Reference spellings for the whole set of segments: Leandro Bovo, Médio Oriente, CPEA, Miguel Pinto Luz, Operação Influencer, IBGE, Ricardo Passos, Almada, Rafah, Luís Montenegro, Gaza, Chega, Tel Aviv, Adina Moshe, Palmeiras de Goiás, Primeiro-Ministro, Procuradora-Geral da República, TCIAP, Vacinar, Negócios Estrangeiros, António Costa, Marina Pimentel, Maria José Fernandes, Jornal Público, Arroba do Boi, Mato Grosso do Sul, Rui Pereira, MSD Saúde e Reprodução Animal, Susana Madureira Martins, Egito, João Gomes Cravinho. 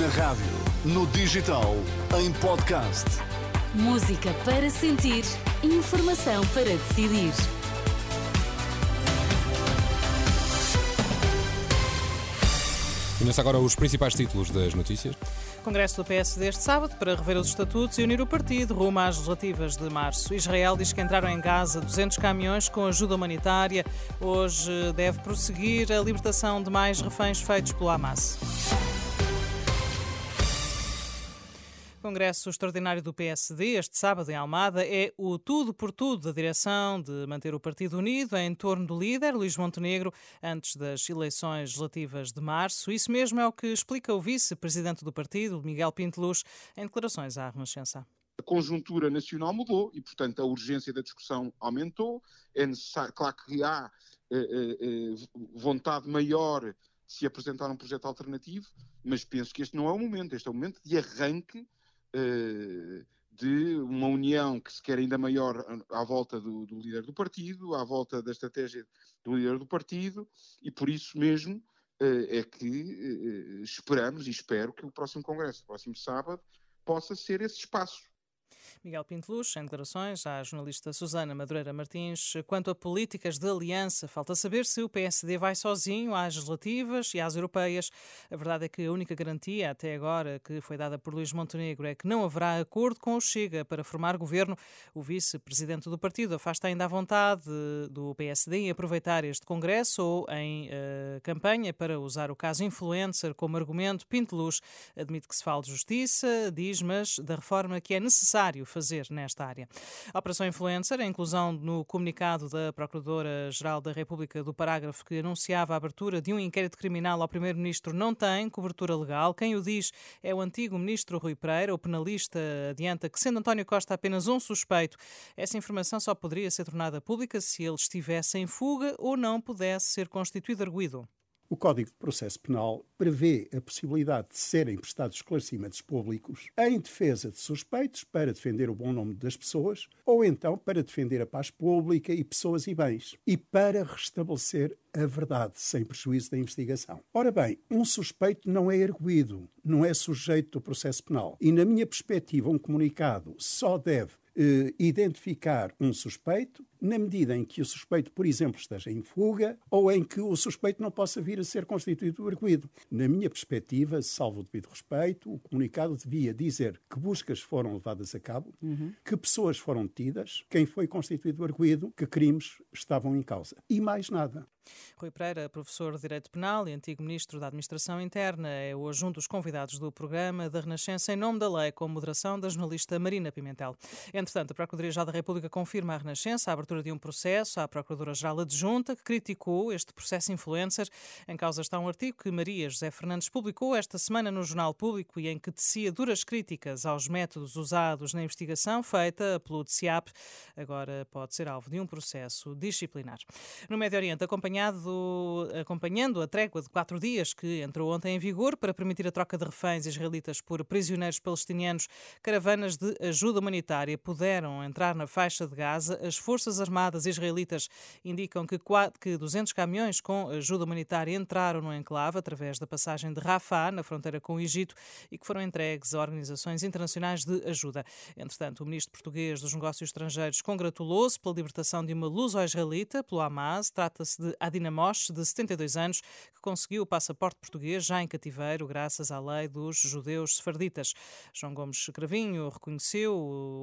Na rádio, no digital, em podcast. Música para sentir, informação para decidir. Começa agora os principais títulos das notícias. Congresso do PSD este sábado para rever os estatutos e unir o partido rumo às legislativas de março. Israel diz que entraram em Gaza 200 caminhões com ajuda humanitária. Hoje deve prosseguir a libertação de mais reféns feitos pelo Hamas. O Congresso Extraordinário do PSD, este sábado em Almada, é o tudo por tudo da direção de manter o partido unido em torno do líder, Luís Montenegro, antes das eleições legislativas de março. Isso mesmo é o que explica o vice-presidente do partido, Miguel Pinto Luz, em declarações à Renascença. A conjuntura nacional mudou e, portanto, a urgência da discussão aumentou. É necessário, claro que há vontade maior de se apresentar um projeto alternativo, mas penso que este não é o momento. Este é o momento de arranque de uma união que se quer ainda maior à volta do líder do partido, à volta da estratégia do líder do partido, e por isso mesmo é que esperamos e espero que o próximo Congresso, o próximo sábado, possa ser esse espaço. Miguel Pinto Luz, em declarações à jornalista Susana Madureira Martins. Quanto a políticas de aliança, falta saber se o PSD vai sozinho às legislativas e às europeias. A verdade é que a única garantia até agora que foi dada por Luís Montenegro é que não haverá acordo com o Chega para formar governo. O vice-presidente do partido afasta ainda a vontade do PSD em aproveitar este congresso ou em campanha para usar o caso Influencer como argumento. Pinto Luz admite que se fala de justiça, diz, mas da reforma que é necessário fazer nesta área. A Operação Influencer, a inclusão no comunicado da Procuradora-Geral da República do parágrafo que anunciava a abertura de um inquérito criminal ao Primeiro-Ministro, não tem cobertura legal. Quem o diz é o antigo ministro Rui Pereira. O penalista adianta que, sendo António Costa apenas um suspeito, essa informação só poderia ser tornada pública se ele estivesse em fuga ou não pudesse ser constituído arguido. O Código de Processo Penal prevê a possibilidade de serem prestados esclarecimentos públicos em defesa de suspeitos para defender o bom nome das pessoas ou então para defender a paz pública e pessoas e bens e para restabelecer a verdade sem prejuízo da investigação. Ora bem, um suspeito não é arguido, não é sujeito do processo penal e, na minha perspectiva, um comunicado só deve identificar um suspeito na medida em que o suspeito, por exemplo, esteja em fuga ou em que o suspeito não possa vir a ser constituído arguido. Na minha perspectiva, salvo o devido respeito, o comunicado devia dizer que buscas foram levadas a cabo, que pessoas foram detidas, quem foi constituído arguido, que crimes estavam em causa e mais nada. Rui Pereira, professor de Direito Penal e antigo ministro da Administração Interna, é hoje um dos convidados do programa da Renascença em nome da lei, com moderação da jornalista Marina Pimentel. Entretanto, a Procuradoria-Geral da República confirma à Renascença a abertura de um processo à Procuradora-Geral Adjunta, que criticou este processo Influencer. Em causa está um artigo que Maria José Fernandes publicou esta semana no Jornal Público e em que tecia duras críticas aos métodos usados na investigação feita pelo TCIAP. Agora pode ser alvo de um processo disciplinar. No Médio Oriente, acompanhando a trégua de 4 dias que entrou ontem em vigor para permitir a troca de reféns israelitas por prisioneiros palestinianos, caravanas de ajuda humanitária puderam entrar na faixa de Gaza. As Forças Armadas israelitas indicam que 200 caminhões com ajuda humanitária entraram no enclave através da passagem de Rafah, na fronteira com o Egito, e que foram entregues a organizações internacionais de ajuda. Entretanto, o ministro português dos Negócios Estrangeiros congratulou-se pela libertação de uma luso-israelita pelo Hamas. Trata-se de Adina Moshe, de 72 anos, que conseguiu o passaporte português já em cativeiro graças à lei dos judeus sefarditas. João Gomes Cravinho reconheceu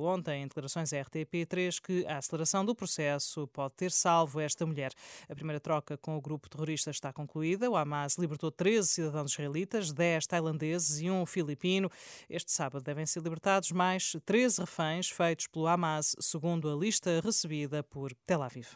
ontem em declarações à RTP3 que a aceleração do processo pode ter salvo esta mulher. A primeira troca com o grupo terrorista está concluída. O Hamas libertou 13 cidadãos israelitas, 10 tailandeses e um filipino. Este sábado devem ser libertados mais 13 reféns feitos pelo Hamas, segundo a lista recebida por Tel Aviv.